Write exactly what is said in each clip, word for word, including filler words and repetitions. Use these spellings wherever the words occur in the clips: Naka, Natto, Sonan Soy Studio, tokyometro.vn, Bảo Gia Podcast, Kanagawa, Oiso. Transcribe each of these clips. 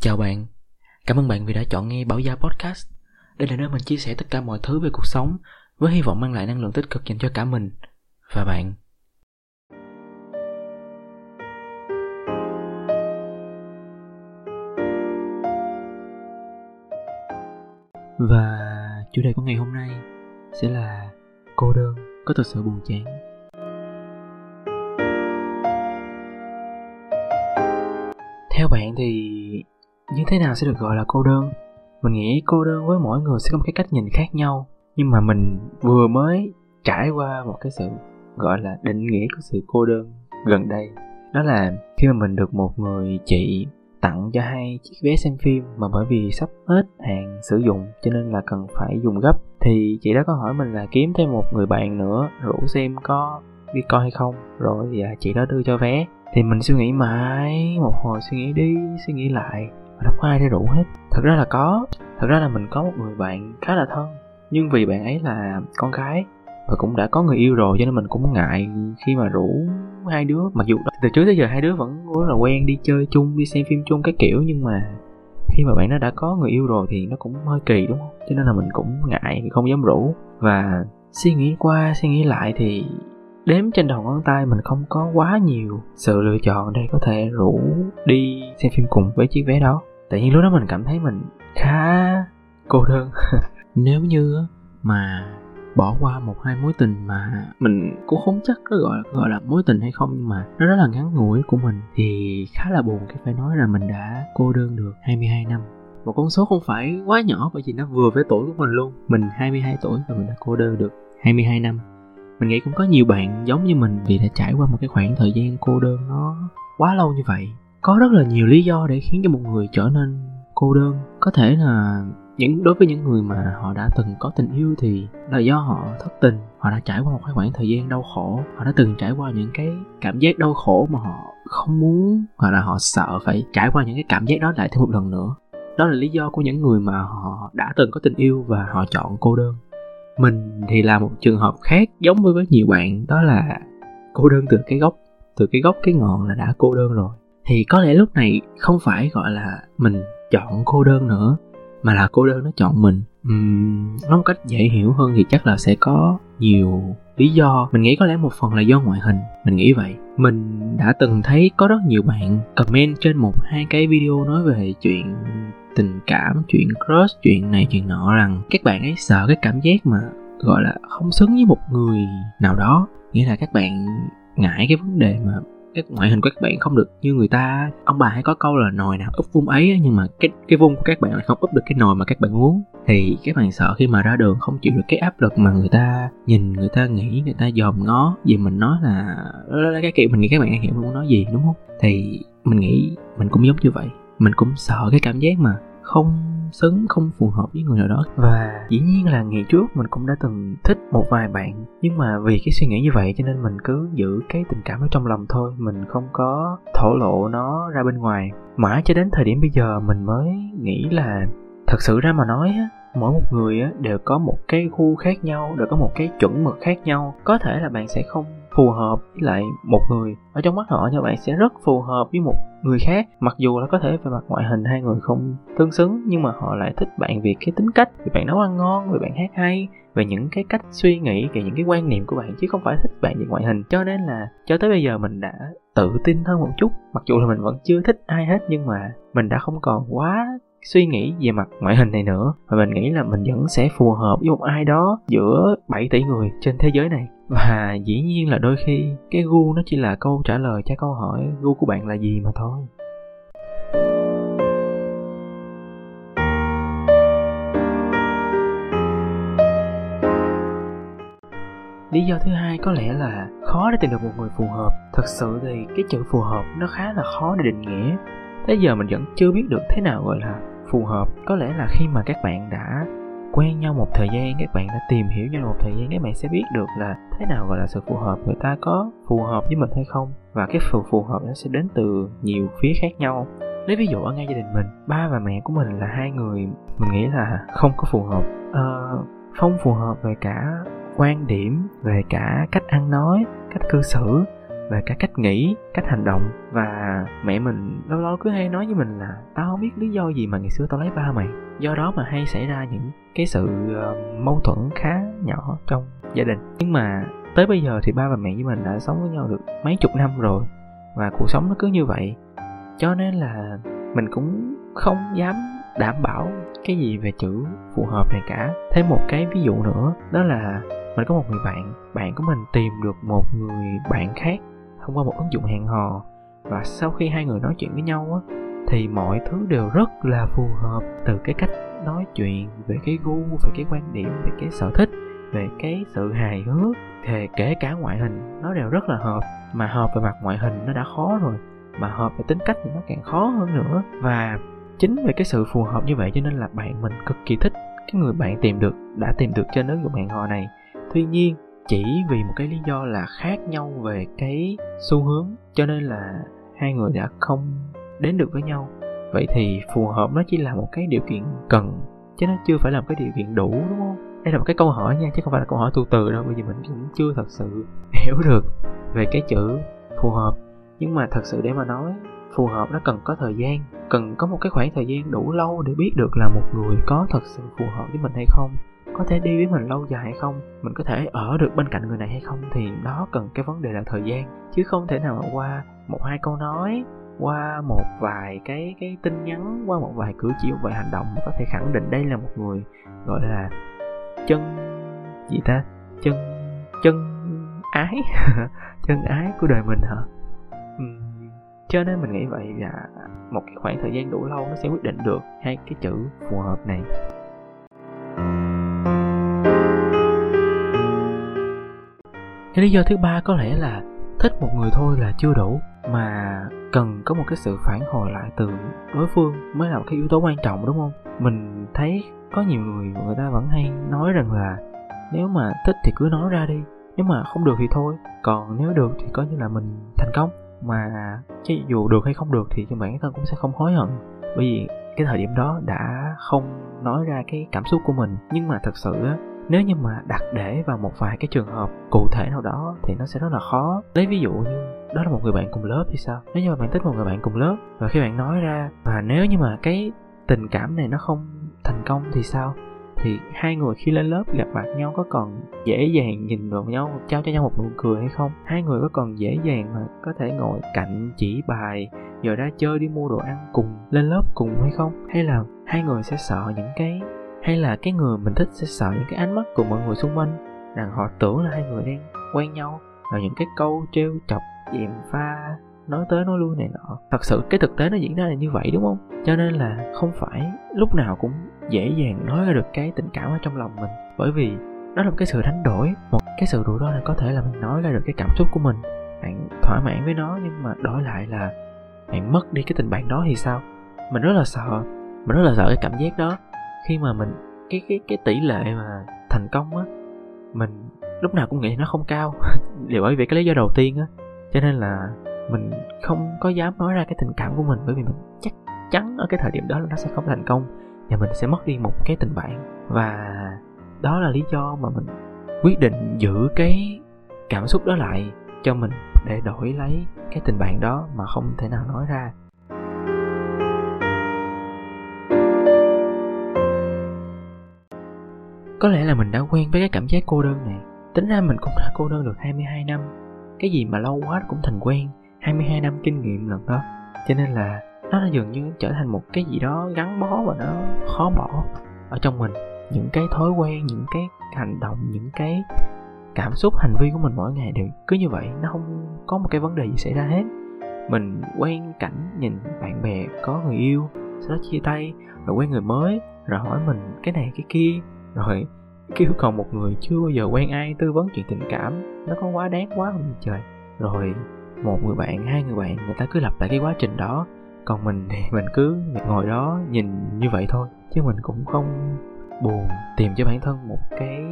Chào bạn, cảm ơn bạn vì đã chọn nghe Bảo Gia Podcast. Đây là nơi mình chia sẻ tất cả mọi thứ về cuộc sống với hy vọng mang lại năng lượng tích cực dành cho cả mình và bạn. Và chủ đề của ngày hôm nay sẽ là cô đơn có thực sự buồn chán. Theo bạn thì như thế nào sẽ được gọi là cô đơn? Mình nghĩ cô đơn với mỗi người sẽ có một cái cách nhìn khác nhau. Nhưng mà mình vừa mới trải qua một cái sự gọi là định nghĩa của sự cô đơn gần đây. Đó là khi mà mình được một người chị tặng cho hai chiếc vé xem phim, mà bởi vì sắp hết hạn sử dụng cho nên là cần phải dùng gấp. Thì chị đó có hỏi mình là kiếm thêm một người bạn nữa rủ xem có đi coi hay không. Rồi chị đó đưa cho vé. Thì mình suy nghĩ mãi, một hồi suy nghĩ đi, suy nghĩ lại, mà đâu có ai để rủ hết. Thật ra là có, thật ra là mình có một người bạn khá là thân. Nhưng vì bạn ấy là con gái và cũng đã có người yêu rồi cho nên mình cũng ngại khi mà rủ hai đứa. Mặc dù từ trước tới giờ hai đứa vẫn rất là quen đi chơi chung, đi xem phim chung cái kiểu, nhưng mà khi mà bạn nó đã có người yêu rồi thì nó cũng hơi kỳ đúng không? Cho nên là mình cũng ngại, không dám rủ. Và suy nghĩ qua, suy nghĩ lại thì đếm trên đầu ngón tay mình không có quá nhiều sự lựa chọn để có thể rủ đi xem phim cùng với chiếc vé đó. Tự nhiên lúc đó mình cảm thấy mình khá cô đơn. Nếu như mà bỏ qua một hai mối tình mà mình cũng không chắc nó gọi là, gọi là mối tình hay không, nhưng mà nó rất là ngắn ngủi của mình thì khá là buồn khi phải nói là mình đã cô đơn được hai mươi hai năm. Một con số không phải quá nhỏ bởi vì nó vừa với tuổi của mình luôn. Mình hai mươi hai tuổi và mình đã cô đơn được hai mươi hai năm. Mình nghĩ cũng có nhiều bạn giống như mình vì đã trải qua một cái khoảng thời gian cô đơn nó quá lâu như vậy. Có rất là nhiều lý do để khiến cho một người trở nên cô đơn. Có thể là những đối với những người mà họ đã từng có tình yêu thì là do họ thất tình, họ đã trải qua một cái khoảng thời gian đau khổ, họ đã từng trải qua những cái cảm giác đau khổ mà họ không muốn, hoặc là họ sợ phải trải qua những cái cảm giác đó lại thêm một lần nữa. Đó là lý do của những người mà họ đã từng có tình yêu và họ chọn cô đơn. Mình thì là một trường hợp khác giống với, với nhiều bạn, đó là cô đơn từ cái gốc, từ cái gốc cái ngọn là đã cô đơn rồi. Thì có lẽ lúc này không phải gọi là mình chọn cô đơn nữa, mà là cô đơn nó chọn mình. Uhm, nói một cách dễ hiểu hơn thì chắc là sẽ có nhiều lý do. Mình nghĩ có lẽ một phần là do ngoại hình, mình nghĩ vậy. Mình đã từng thấy có rất nhiều bạn comment trên một hai cái video nói về chuyện tình cảm, chuyện crush, chuyện này chuyện nọ rằng các bạn ấy sợ cái cảm giác mà gọi là không xứng với một người nào đó. Nghĩa là các bạn ngại cái vấn đề mà cái ngoại hình của các bạn không được như người ta. Ông bà hay có câu là nồi nào úp vung ấy, nhưng mà cái, cái vung của các bạn lại không úp được cái nồi mà các bạn muốn. Thì các bạn sợ khi mà ra đường không chịu được cái áp lực mà người ta nhìn, người ta nghĩ, người ta dòm ngó. Vì mình nói là cái kiểu mình nghĩ các bạn hiểu mình muốn nói gì đúng không? Thì mình nghĩ mình cũng giống như vậy. Mình cũng sợ cái cảm giác mà không xứng, không phù hợp với người nào đó. Và dĩ nhiên là ngày trước mình cũng đã từng thích một vài bạn, nhưng mà vì cái suy nghĩ như vậy cho nên mình cứ giữ cái tình cảm ở trong lòng thôi, mình không có thổ lộ nó ra bên ngoài. Mãi cho đến thời điểm bây giờ mình mới nghĩ là thật sự ra mà nói á, mỗi một người á đều có một cái gu khác nhau, đều có một cái chuẩn mực khác nhau. Có thể là bạn sẽ không phù hợp với lại một người, ở trong mắt họ như bạn sẽ rất phù hợp với một người khác. Mặc dù là có thể về mặt ngoại hình hai người không tương xứng, nhưng mà họ lại thích bạn vì cái tính cách, vì bạn nấu ăn ngon, vì bạn hát hay, về những cái cách suy nghĩ, về những cái quan niệm của bạn, chứ không phải thích bạn về ngoại hình. Cho nên là cho tới bây giờ mình đã tự tin hơn một chút. Mặc dù là mình vẫn chưa thích ai hết, nhưng mà mình đã không còn quá suy nghĩ về mặt ngoại hình này nữa. Và mình nghĩ là mình vẫn sẽ phù hợp với một ai đó giữa bảy tỷ người trên thế giới này. Và dĩ nhiên là đôi khi cái gu nó chỉ là câu trả lời cho câu hỏi gu của bạn là gì mà thôi. Lý do thứ hai có lẽ là khó để tìm được một người phù hợp. Thật sự thì cái chữ phù hợp nó khá là khó để định nghĩa. Tới giờ mình vẫn chưa biết được thế nào gọi là phù hợp. Có lẽ là khi mà các bạn đã quen nhau một thời gian, các bạn đã tìm hiểu nhau một thời gian, các bạn sẽ biết được là thế nào gọi là sự phù hợp, người ta có phù hợp với mình hay không. Và cái sự phù hợp nó sẽ đến từ nhiều phía khác nhau. Lấy ví dụ ở ngay gia đình mình, ba và mẹ của mình là hai người mình nghĩ là không có phù hợp, ờ, không phù hợp về cả quan điểm, về cả cách ăn nói, cách cư xử. về cả cách nghĩ, cách hành động. Và mẹ mình lâu lâu cứ hay nói với mình là tao không biết lý do gì mà ngày xưa tao lấy ba mày. Do đó mà hay xảy ra những cái sự uh, mâu thuẫn khá nhỏ trong gia đình. Nhưng mà tới bây giờ thì ba và mẹ với mình đã sống với nhau được mấy chục năm rồi, và cuộc sống nó cứ như vậy. Cho nên là mình cũng không dám đảm bảo cái gì về chữ phù hợp này cả. Thêm một cái ví dụ nữa, đó là mình có một người bạn, bạn của mình tìm được một người bạn khác thông qua một ứng dụng hẹn hò. Và sau khi hai người nói chuyện với nhau á, thì mọi thứ đều rất là phù hợp, từ cái cách nói chuyện, về cái gu, về cái quan điểm, về cái sở thích, về cái sự hài hước, thì kể cả ngoại hình nó đều rất là hợp. Mà hợp về mặt ngoại hình nó đã khó rồi, mà hợp về tính cách thì nó càng khó hơn nữa. Và chính về cái sự phù hợp như vậy cho nên là bạn mình cực kỳ thích cái người bạn tìm được, đã tìm được trên ứng dụng hẹn hò này. Tuy nhiên, chỉ vì một cái lý do là khác nhau về cái xu hướng, cho nên là hai người đã không đến được với nhau. Vậy thì phù hợp nó chỉ là một cái điều kiện cần, chứ nó chưa phải là một cái điều kiện đủ, đúng không? Đây là một cái câu hỏi nha, chứ không phải là câu hỏi tu từ đâu, bởi vì mình cũng chưa thật sự hiểu được về cái chữ phù hợp. Nhưng mà thật sự để mà nói, phù hợp nó cần có thời gian, cần có một cái khoảng thời gian đủ lâu để biết được là một người có thật sự phù hợp với mình hay không, có thể đi với mình lâu dài hay không, mình có thể ở được bên cạnh người này hay không. Thì đó cần cái vấn đề là thời gian, chứ không thể nào mà qua một hai câu nói, qua một vài cái, cái tin nhắn, qua một vài cử chỉ, một vài hành động mà có thể khẳng định đây là một người gọi là chân gì ta, chân chân ái chân ái của đời mình hả? uhm. Cho nên mình nghĩ vậy, là một cái khoảng thời gian đủ lâu nó sẽ quyết định được hai cái chữ phù hợp này. Cái lý do thứ ba có lẽ là thích một người thôi là chưa đủ, mà cần có một cái sự phản hồi lại từ đối phương mới là một cái yếu tố quan trọng, đúng không? Mình thấy có nhiều người người ta vẫn hay nói rằng là nếu mà thích thì cứ nói ra đi, nếu mà không được thì thôi, còn nếu được thì coi như là mình thành công. Mà chứ dù được hay không được thì bản thân cũng sẽ không hối hận, bởi vì cái thời điểm đó đã không nói ra cái cảm xúc của mình. Nhưng mà thật sự á, nếu như mà đặt để vào một vài cái trường hợp cụ thể nào đó thì nó sẽ rất là khó. Lấy ví dụ như đó là một người bạn cùng lớp thì sao? Nếu như mà bạn thích một người bạn cùng lớp và khi bạn nói ra, và nếu như mà cái tình cảm này nó không thành công thì sao? Thì hai người khi lên lớp gặp mặt nhau có còn dễ dàng nhìn vào nhau, trao cho nhau một nụ cười hay không? Hai người có còn dễ dàng mà có thể ngồi cạnh chỉ bài, giờ ra chơi, đi mua đồ ăn cùng, lên lớp cùng hay không? Hay là hai người sẽ sợ những cái, hay là cái người mình thích sẽ sợ những cái ánh mắt của mọi người xung quanh, rằng họ tưởng là hai người đang quen nhau, và những cái câu trêu chọc, gièm pha, nói tới nói lui này nọ. Thật sự cái thực tế nó diễn ra là như vậy, đúng không? Cho nên là không phải lúc nào cũng dễ dàng nói ra được cái tình cảm ở trong lòng mình, bởi vì đó là một cái sự đánh đổi, một cái sự rủi ro là có thể là mình nói ra được cái cảm xúc của mình, bạn thỏa mãn với nó, nhưng mà đổi lại là bạn mất đi cái tình bạn đó thì sao? Mình rất là sợ, mình rất là sợ cái cảm giác đó. Khi mà mình cái cái cái tỷ lệ mà thành công á, mình lúc nào cũng nghĩ nó không cao, liệu bởi vì cái lý do đầu tiên á, cho nên là mình không có dám nói ra cái tình cảm của mình, bởi vì mình chắc chắn ở cái thời điểm đó là nó sẽ không thành công và mình sẽ mất đi một cái tình bạn. Và đó là lý do mà mình quyết định giữ cái cảm xúc đó lại cho mình để đổi lấy cái tình bạn đó mà không thể nào nói ra. Có lẽ là mình đã quen với cái cảm giác cô đơn này. Tính ra mình cũng đã cô đơn được hai mươi hai năm. Cái gì mà lâu quá cũng thành quen, hai mươi hai năm kinh nghiệm lần đó. Cho nên là nó dường như trở thành một cái gì đó gắn bó và nó khó bỏ ở trong mình. Những cái thói quen, những cái hành động, những cái cảm xúc, hành vi của mình mỗi ngày đều cứ như vậy, nó không có một cái vấn đề gì xảy ra hết. Mình quen cảnh nhìn bạn bè có người yêu, sau đó chia tay, rồi quen người mới, rồi hỏi mình cái này cái kia, rồi kêu còn một người chưa bao giờ quen ai tư vấn chuyện tình cảm, nó có quá đáng quá không trời. Rồi một người bạn, hai người bạn, người ta cứ lặp lại cái quá trình đó, còn mình thì mình cứ ngồi đó nhìn như vậy thôi, chứ mình cũng không buồn tìm cho bản thân một cái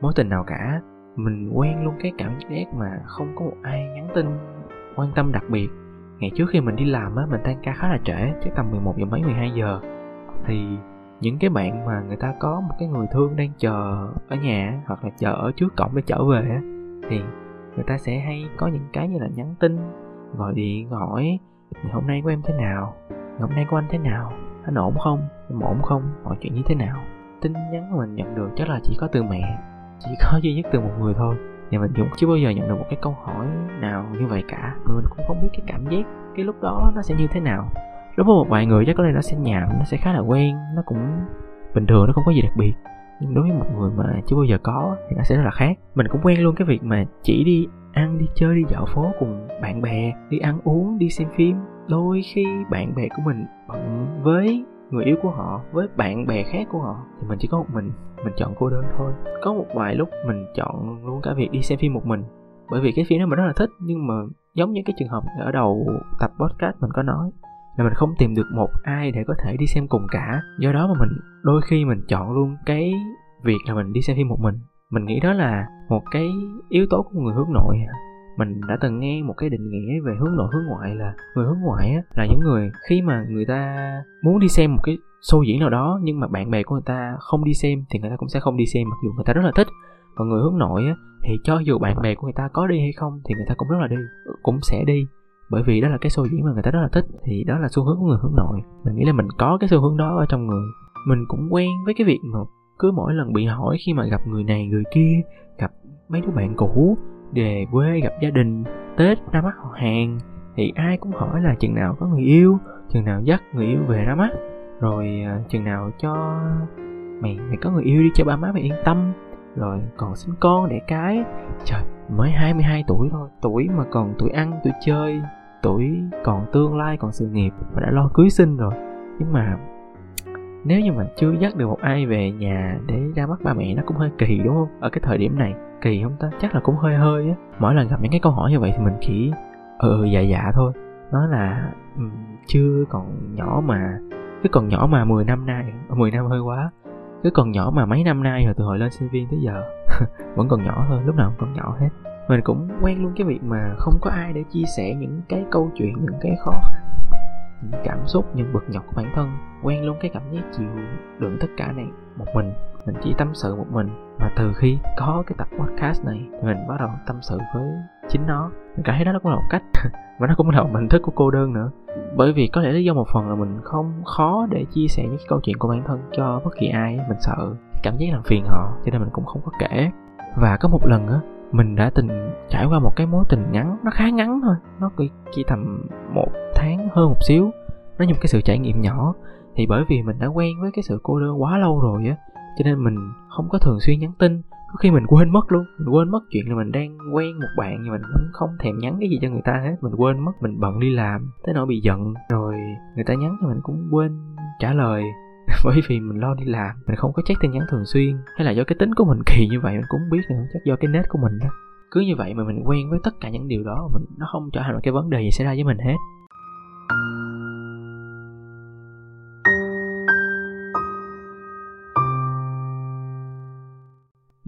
mối tình nào cả. Mình quen luôn cái cảm giác mà không có một ai nhắn tin quan tâm đặc biệt. Ngày trước khi mình đi làm á, mình tan ca khá là trễ, chắc tầm mười một giờ mấy mười hai giờ, thì những cái bạn mà người ta có một cái người thương đang chờ ở nhà, hoặc là chờ ở trước cổng để trở về á, thì người ta sẽ hay có những cái như là nhắn tin, gọi điện hỏi ngày hôm nay của em thế nào, ngày hôm nay của anh thế nào, anh ổn không, em ổn không, mọi chuyện như thế nào. Tin nhắn mình nhận được chắc là chỉ có từ mẹ, chỉ có duy nhất từ một người thôi, và mình cũng chưa bao giờ nhận được một cái câu hỏi nào như vậy cả. Mình cũng không biết cái cảm giác cái lúc đó nó sẽ như thế nào. Đối với một vài người chắc có lẽ nó sẽ nhàm, nó sẽ khá là quen, nó cũng bình thường, nó không có gì đặc biệt. Nhưng đối với một người mà chưa bao giờ có thì nó sẽ rất là khác. Mình cũng quen luôn cái việc mà chỉ đi ăn, đi chơi, đi dạo phố cùng bạn bè, đi ăn uống, đi xem phim. Đôi khi bạn bè của mình bận với người yêu của họ, với bạn bè khác của họ, thì mình chỉ có một mình, mình chọn cô đơn thôi. Có một vài lúc mình chọn luôn cả việc đi xem phim một mình, bởi vì cái phim đó mình rất là thích. Nhưng mà giống như cái trường hợp ở đầu tập podcast mình có nói là mình không tìm được một ai để có thể đi xem cùng cả. Do đó mà mình đôi khi mình chọn luôn cái việc là mình đi xem phim một mình. Mình nghĩ đó là một cái yếu tố của người hướng nội. Mình đã từng nghe một cái định nghĩa về hướng nội hướng ngoại là người hướng ngoại á, là những người khi mà người ta muốn đi xem một cái show diễn nào đó nhưng mà bạn bè của người ta không đi xem thì người ta cũng sẽ không đi xem mặc dù người ta rất là thích. Còn người hướng nội á, thì cho dù bạn bè của người ta có đi hay không thì người ta cũng rất là đi, cũng sẽ đi, bởi vì đó là cái show diễn mà người ta rất là thích. Thì đó là xu hướng của người hướng nội. Mình nghĩ là mình có cái xu hướng đó ở trong người. Mình cũng quen với cái việc mà cứ mỗi lần bị hỏi khi mà gặp người này người kia, gặp mấy đứa bạn cũ, về quê gặp gia đình, Tết ra mắt họ hàng, thì ai cũng hỏi là chừng nào có người yêu, chừng nào dắt người yêu về ra mắt, rồi chừng nào cho mày mày có người yêu đi cho ba má mày yên tâm, rồi còn sinh con đẻ cái. Trời, mới hai mươi hai tuổi thôi, tuổi mà còn tuổi ăn tuổi chơi, tuổi còn tương lai còn sự nghiệp mà đã lo cưới sinh rồi. Nhưng mà nếu như mà chưa dắt được một ai về nhà để ra mắt ba mẹ nó cũng hơi kỳ đúng không? Ở cái thời điểm này, kỳ không ta? Chắc là cũng hơi hơi á. Mỗi lần gặp những cái câu hỏi như vậy thì mình chỉ ừ dạ dạ thôi. Nó là um, chưa còn nhỏ mà, cứ còn nhỏ mà mười năm nay, mười năm hơi quá. Cứ còn nhỏ mà mấy năm nay rồi, từ hồi lên sinh viên tới giờ vẫn còn nhỏ thôi, lúc nào cũng còn nhỏ hết. Mình cũng quen luôn cái việc mà không có ai để chia sẻ những cái câu chuyện, những cái khó khăn, những cảm xúc, những bực nhọc của bản thân. Quen luôn cái cảm giác chịu đựng tất cả này một mình. Mình chỉ tâm sự một mình. Và từ khi có cái tập podcast này thì mình bắt đầu tâm sự với chính nó. Mình cảm thấy đó cũng là một cách và nó cũng là một hình thức của cô đơn nữa. Bởi vì có lẽ lý do một phần là mình không khó để chia sẻ những cái câu chuyện của bản thân cho bất kỳ ai. Mình sợ cảm giác làm phiền họ cho nên mình cũng không có kể. Và có một lần á, mình đã từng trải qua một cái mối tình ngắn. Nó khá ngắn thôi, nó chỉ tầm một tháng hơn một xíu. Nó như một cái sự trải nghiệm nhỏ. Thì bởi vì mình đã quen với cái sự cô đơn quá lâu rồi á, cho nên mình không có thường xuyên nhắn tin. Có khi mình quên mất luôn, mình quên mất chuyện là mình đang quen một bạn, nhưng mình cũng không thèm nhắn cái gì cho người ta hết. Mình quên mất, mình bận đi làm tới nỗi bị giận. Rồi người ta nhắn thì mình cũng quên trả lời bởi vì mình lo đi làm, mình không có check tin nhắn thường xuyên. Hay là do cái tính của mình kỳ như vậy, mình cũng không biết nữa, chắc do cái nết của mình đó. Cứ như vậy mà mình quen với tất cả những điều đó, mình nó không trở thành một cái vấn đề gì xảy ra với mình hết.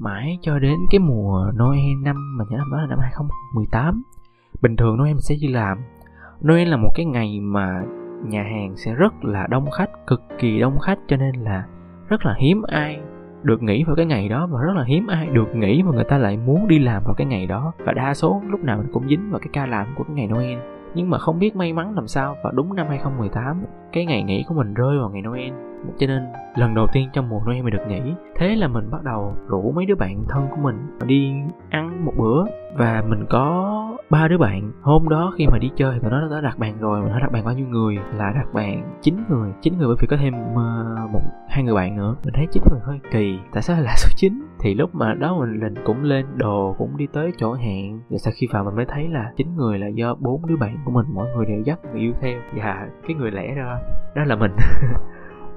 Mãi cho đến cái mùa Noel năm, mình nhớ năm đó là năm hai không một tám. Bình thường Noel mình sẽ đi làm. Noel là một cái ngày mà nhà hàng sẽ rất là đông khách, cực kỳ đông khách, cho nên là rất là hiếm ai được nghỉ vào cái ngày đó, mà rất là hiếm ai được nghỉ mà người ta lại muốn đi làm vào cái ngày đó. Và đa số lúc nào mình cũng dính vào cái ca làm của cái ngày Noel. Nhưng mà không biết may mắn làm sao và đúng năm hai không một tám, cái ngày nghỉ của mình rơi vào ngày Noel. Cho nên lần đầu tiên trong mùa Noel mình được nghỉ. Thế là mình bắt đầu rủ mấy đứa bạn thân của mình đi ăn một bữa. Và mình có ba đứa bạn. Hôm đó khi mà đi chơi thì tụi nó đã đặt bàn rồi. Mình đã đặt bàn bao nhiêu người? Là đặt bàn chín người. Chín người bởi vì có thêm một hai người bạn nữa. Mình thấy chín người hơi kỳ, tại sao là số chín? Thì lúc mà đó mình, mình cũng lên đồ, cũng đi tới chỗ hẹn. Rồi sau khi vào mình mới thấy là chín người là do bốn đứa bạn của mình, mỗi người đều dắt người yêu theo. Và cái người lẻ ra đó là mình.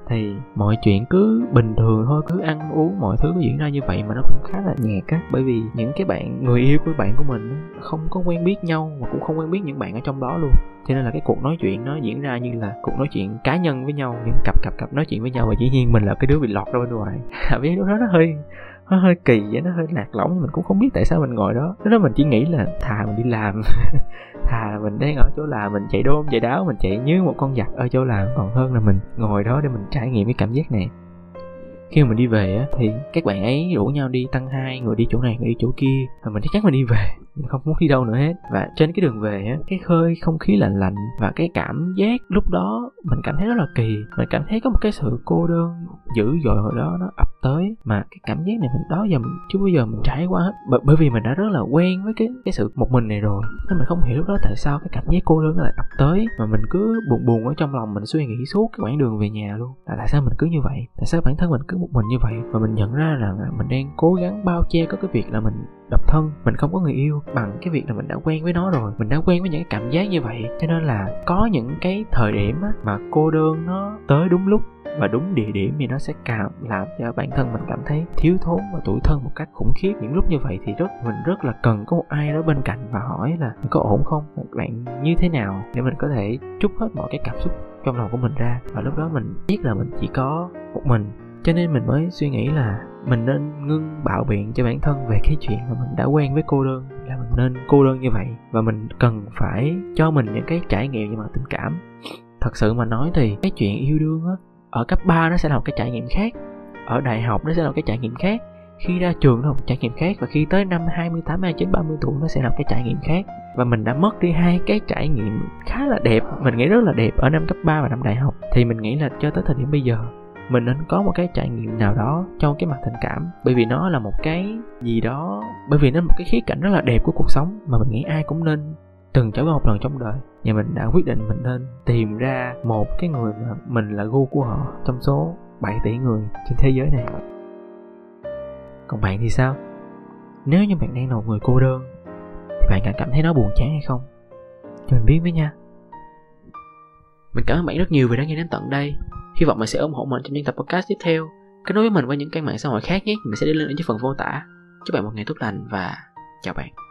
Thì mọi chuyện cứ bình thường thôi, cứ ăn uống, mọi thứ cứ diễn ra như vậy mà nó cũng khá là nhạt á. Bởi vì những cái bạn, người yêu của bạn của mình không có quen biết nhau mà cũng không quen biết những bạn ở trong đó luôn. Cho nên là cái cuộc nói chuyện nó diễn ra như là cuộc nói chuyện cá nhân với nhau, những cặp cặp cặp nói chuyện với nhau. Và dĩ nhiên mình là cái đứa bị lọt ra bên ngoài. Biết lúc đó nó hơi nó hơi kỳ vậy, nó hơi lạc lõng. Mình cũng không biết tại sao mình ngồi đó. Lúc đó mình chỉ nghĩ là thà mình đi làm thà là mình đang ở chỗ làm, mình chạy đôn chạy đáo, mình chạy như một con giặc ở chỗ làm, còn hơn là mình ngồi đó để mình trải nghiệm cái cảm giác này. Khi mà mình đi về á, thì các bạn ấy rủ nhau đi tăng hai, người đi chỗ này người đi chỗ kia. Rồi mình thấy chắc mình đi về. không muốn đi đâu nữa hết. Và trên cái đường về á, cái khơi không khí lạnh lạnh và cái cảm giác lúc đó mình cảm thấy rất là kỳ, mình cảm thấy có một cái sự cô đơn dữ dội hồi đó nó ập tới, mà cái cảm giác này mình đó giờ mình chưa bao giờ mình trải qua hết, B- bởi vì mình đã rất là quen với cái cái sự một mình này rồi, nên mình không hiểu lúc đó tại sao cái cảm giác cô đơn nó lại ập tới, mà mình cứ buồn buồn ở trong lòng mình suy nghĩ suốt cái quãng đường về nhà luôn, là tại sao mình cứ như vậy, tại sao bản thân mình cứ một mình như vậy. Và mình nhận ra là mình đang cố gắng bao che có cái việc là mình độc thân, mình không có người yêu, bằng cái việc là mình đã quen với nó rồi, mình đã quen với những cái cảm giác như vậy, cho nên là có những cái thời điểm á, mà cô đơn nó tới đúng lúc và đúng địa điểm thì nó sẽ cảm làm cho bản thân mình cảm thấy thiếu thốn và tủi thân một cách khủng khiếp. Những lúc như vậy thì rất mình rất là cần có một ai đó bên cạnh và hỏi là mình có ổn không, bạn như thế nào, để mình có thể trút hết mọi cái cảm xúc trong lòng của mình ra. Và lúc đó mình biết là mình chỉ có một mình, cho nên mình mới suy nghĩ là mình nên ngưng bạo biện cho bản thân về cái chuyện là mình đã quen với cô đơn, là mình nên cô đơn như vậy, và mình cần phải cho mình những cái trải nghiệm về mặt tình cảm. Thật sự mà nói thì cái chuyện yêu đương á, ở cấp ba nó sẽ là một cái trải nghiệm khác, ở đại học nó sẽ là một cái trải nghiệm khác, khi ra trường nó là một trải nghiệm khác, và khi tới năm hai mươi tám, hai mươi chín, ba mươi tuổi nó sẽ là một cái trải nghiệm khác. Và mình đã mất đi hai cái trải nghiệm khá là đẹp, mình nghĩ rất là đẹp, ở năm cấp ba và năm đại học. Thì mình nghĩ là cho tới thời điểm bây giờ mình nên có một cái trải nghiệm nào đó trong cái mặt tình cảm, bởi vì nó là một cái gì đó, bởi vì nó là một cái khía cạnh rất là đẹp của cuộc sống mà mình nghĩ ai cũng nên từng trải qua một lần trong đời. Và mình đã quyết định mình nên tìm ra một cái người mà mình là gu của họ trong số bảy tỷ người trên thế giới này. Còn bạn thì sao? Nếu như bạn đang là một người cô đơn thì bạn cảm thấy nó buồn chán hay không? Cho mình biết với nha. Mình cảm ơn bạn rất nhiều vì đã nghe đến tận đây. Hy vọng bạn sẽ ủng hộ mình trong những tập podcast tiếp theo. Kết nối với mình qua những trang mạng xã hội khác nhé. Mình sẽ để link ở dưới phần vô tả. Chúc bạn một ngày tốt lành và chào bạn.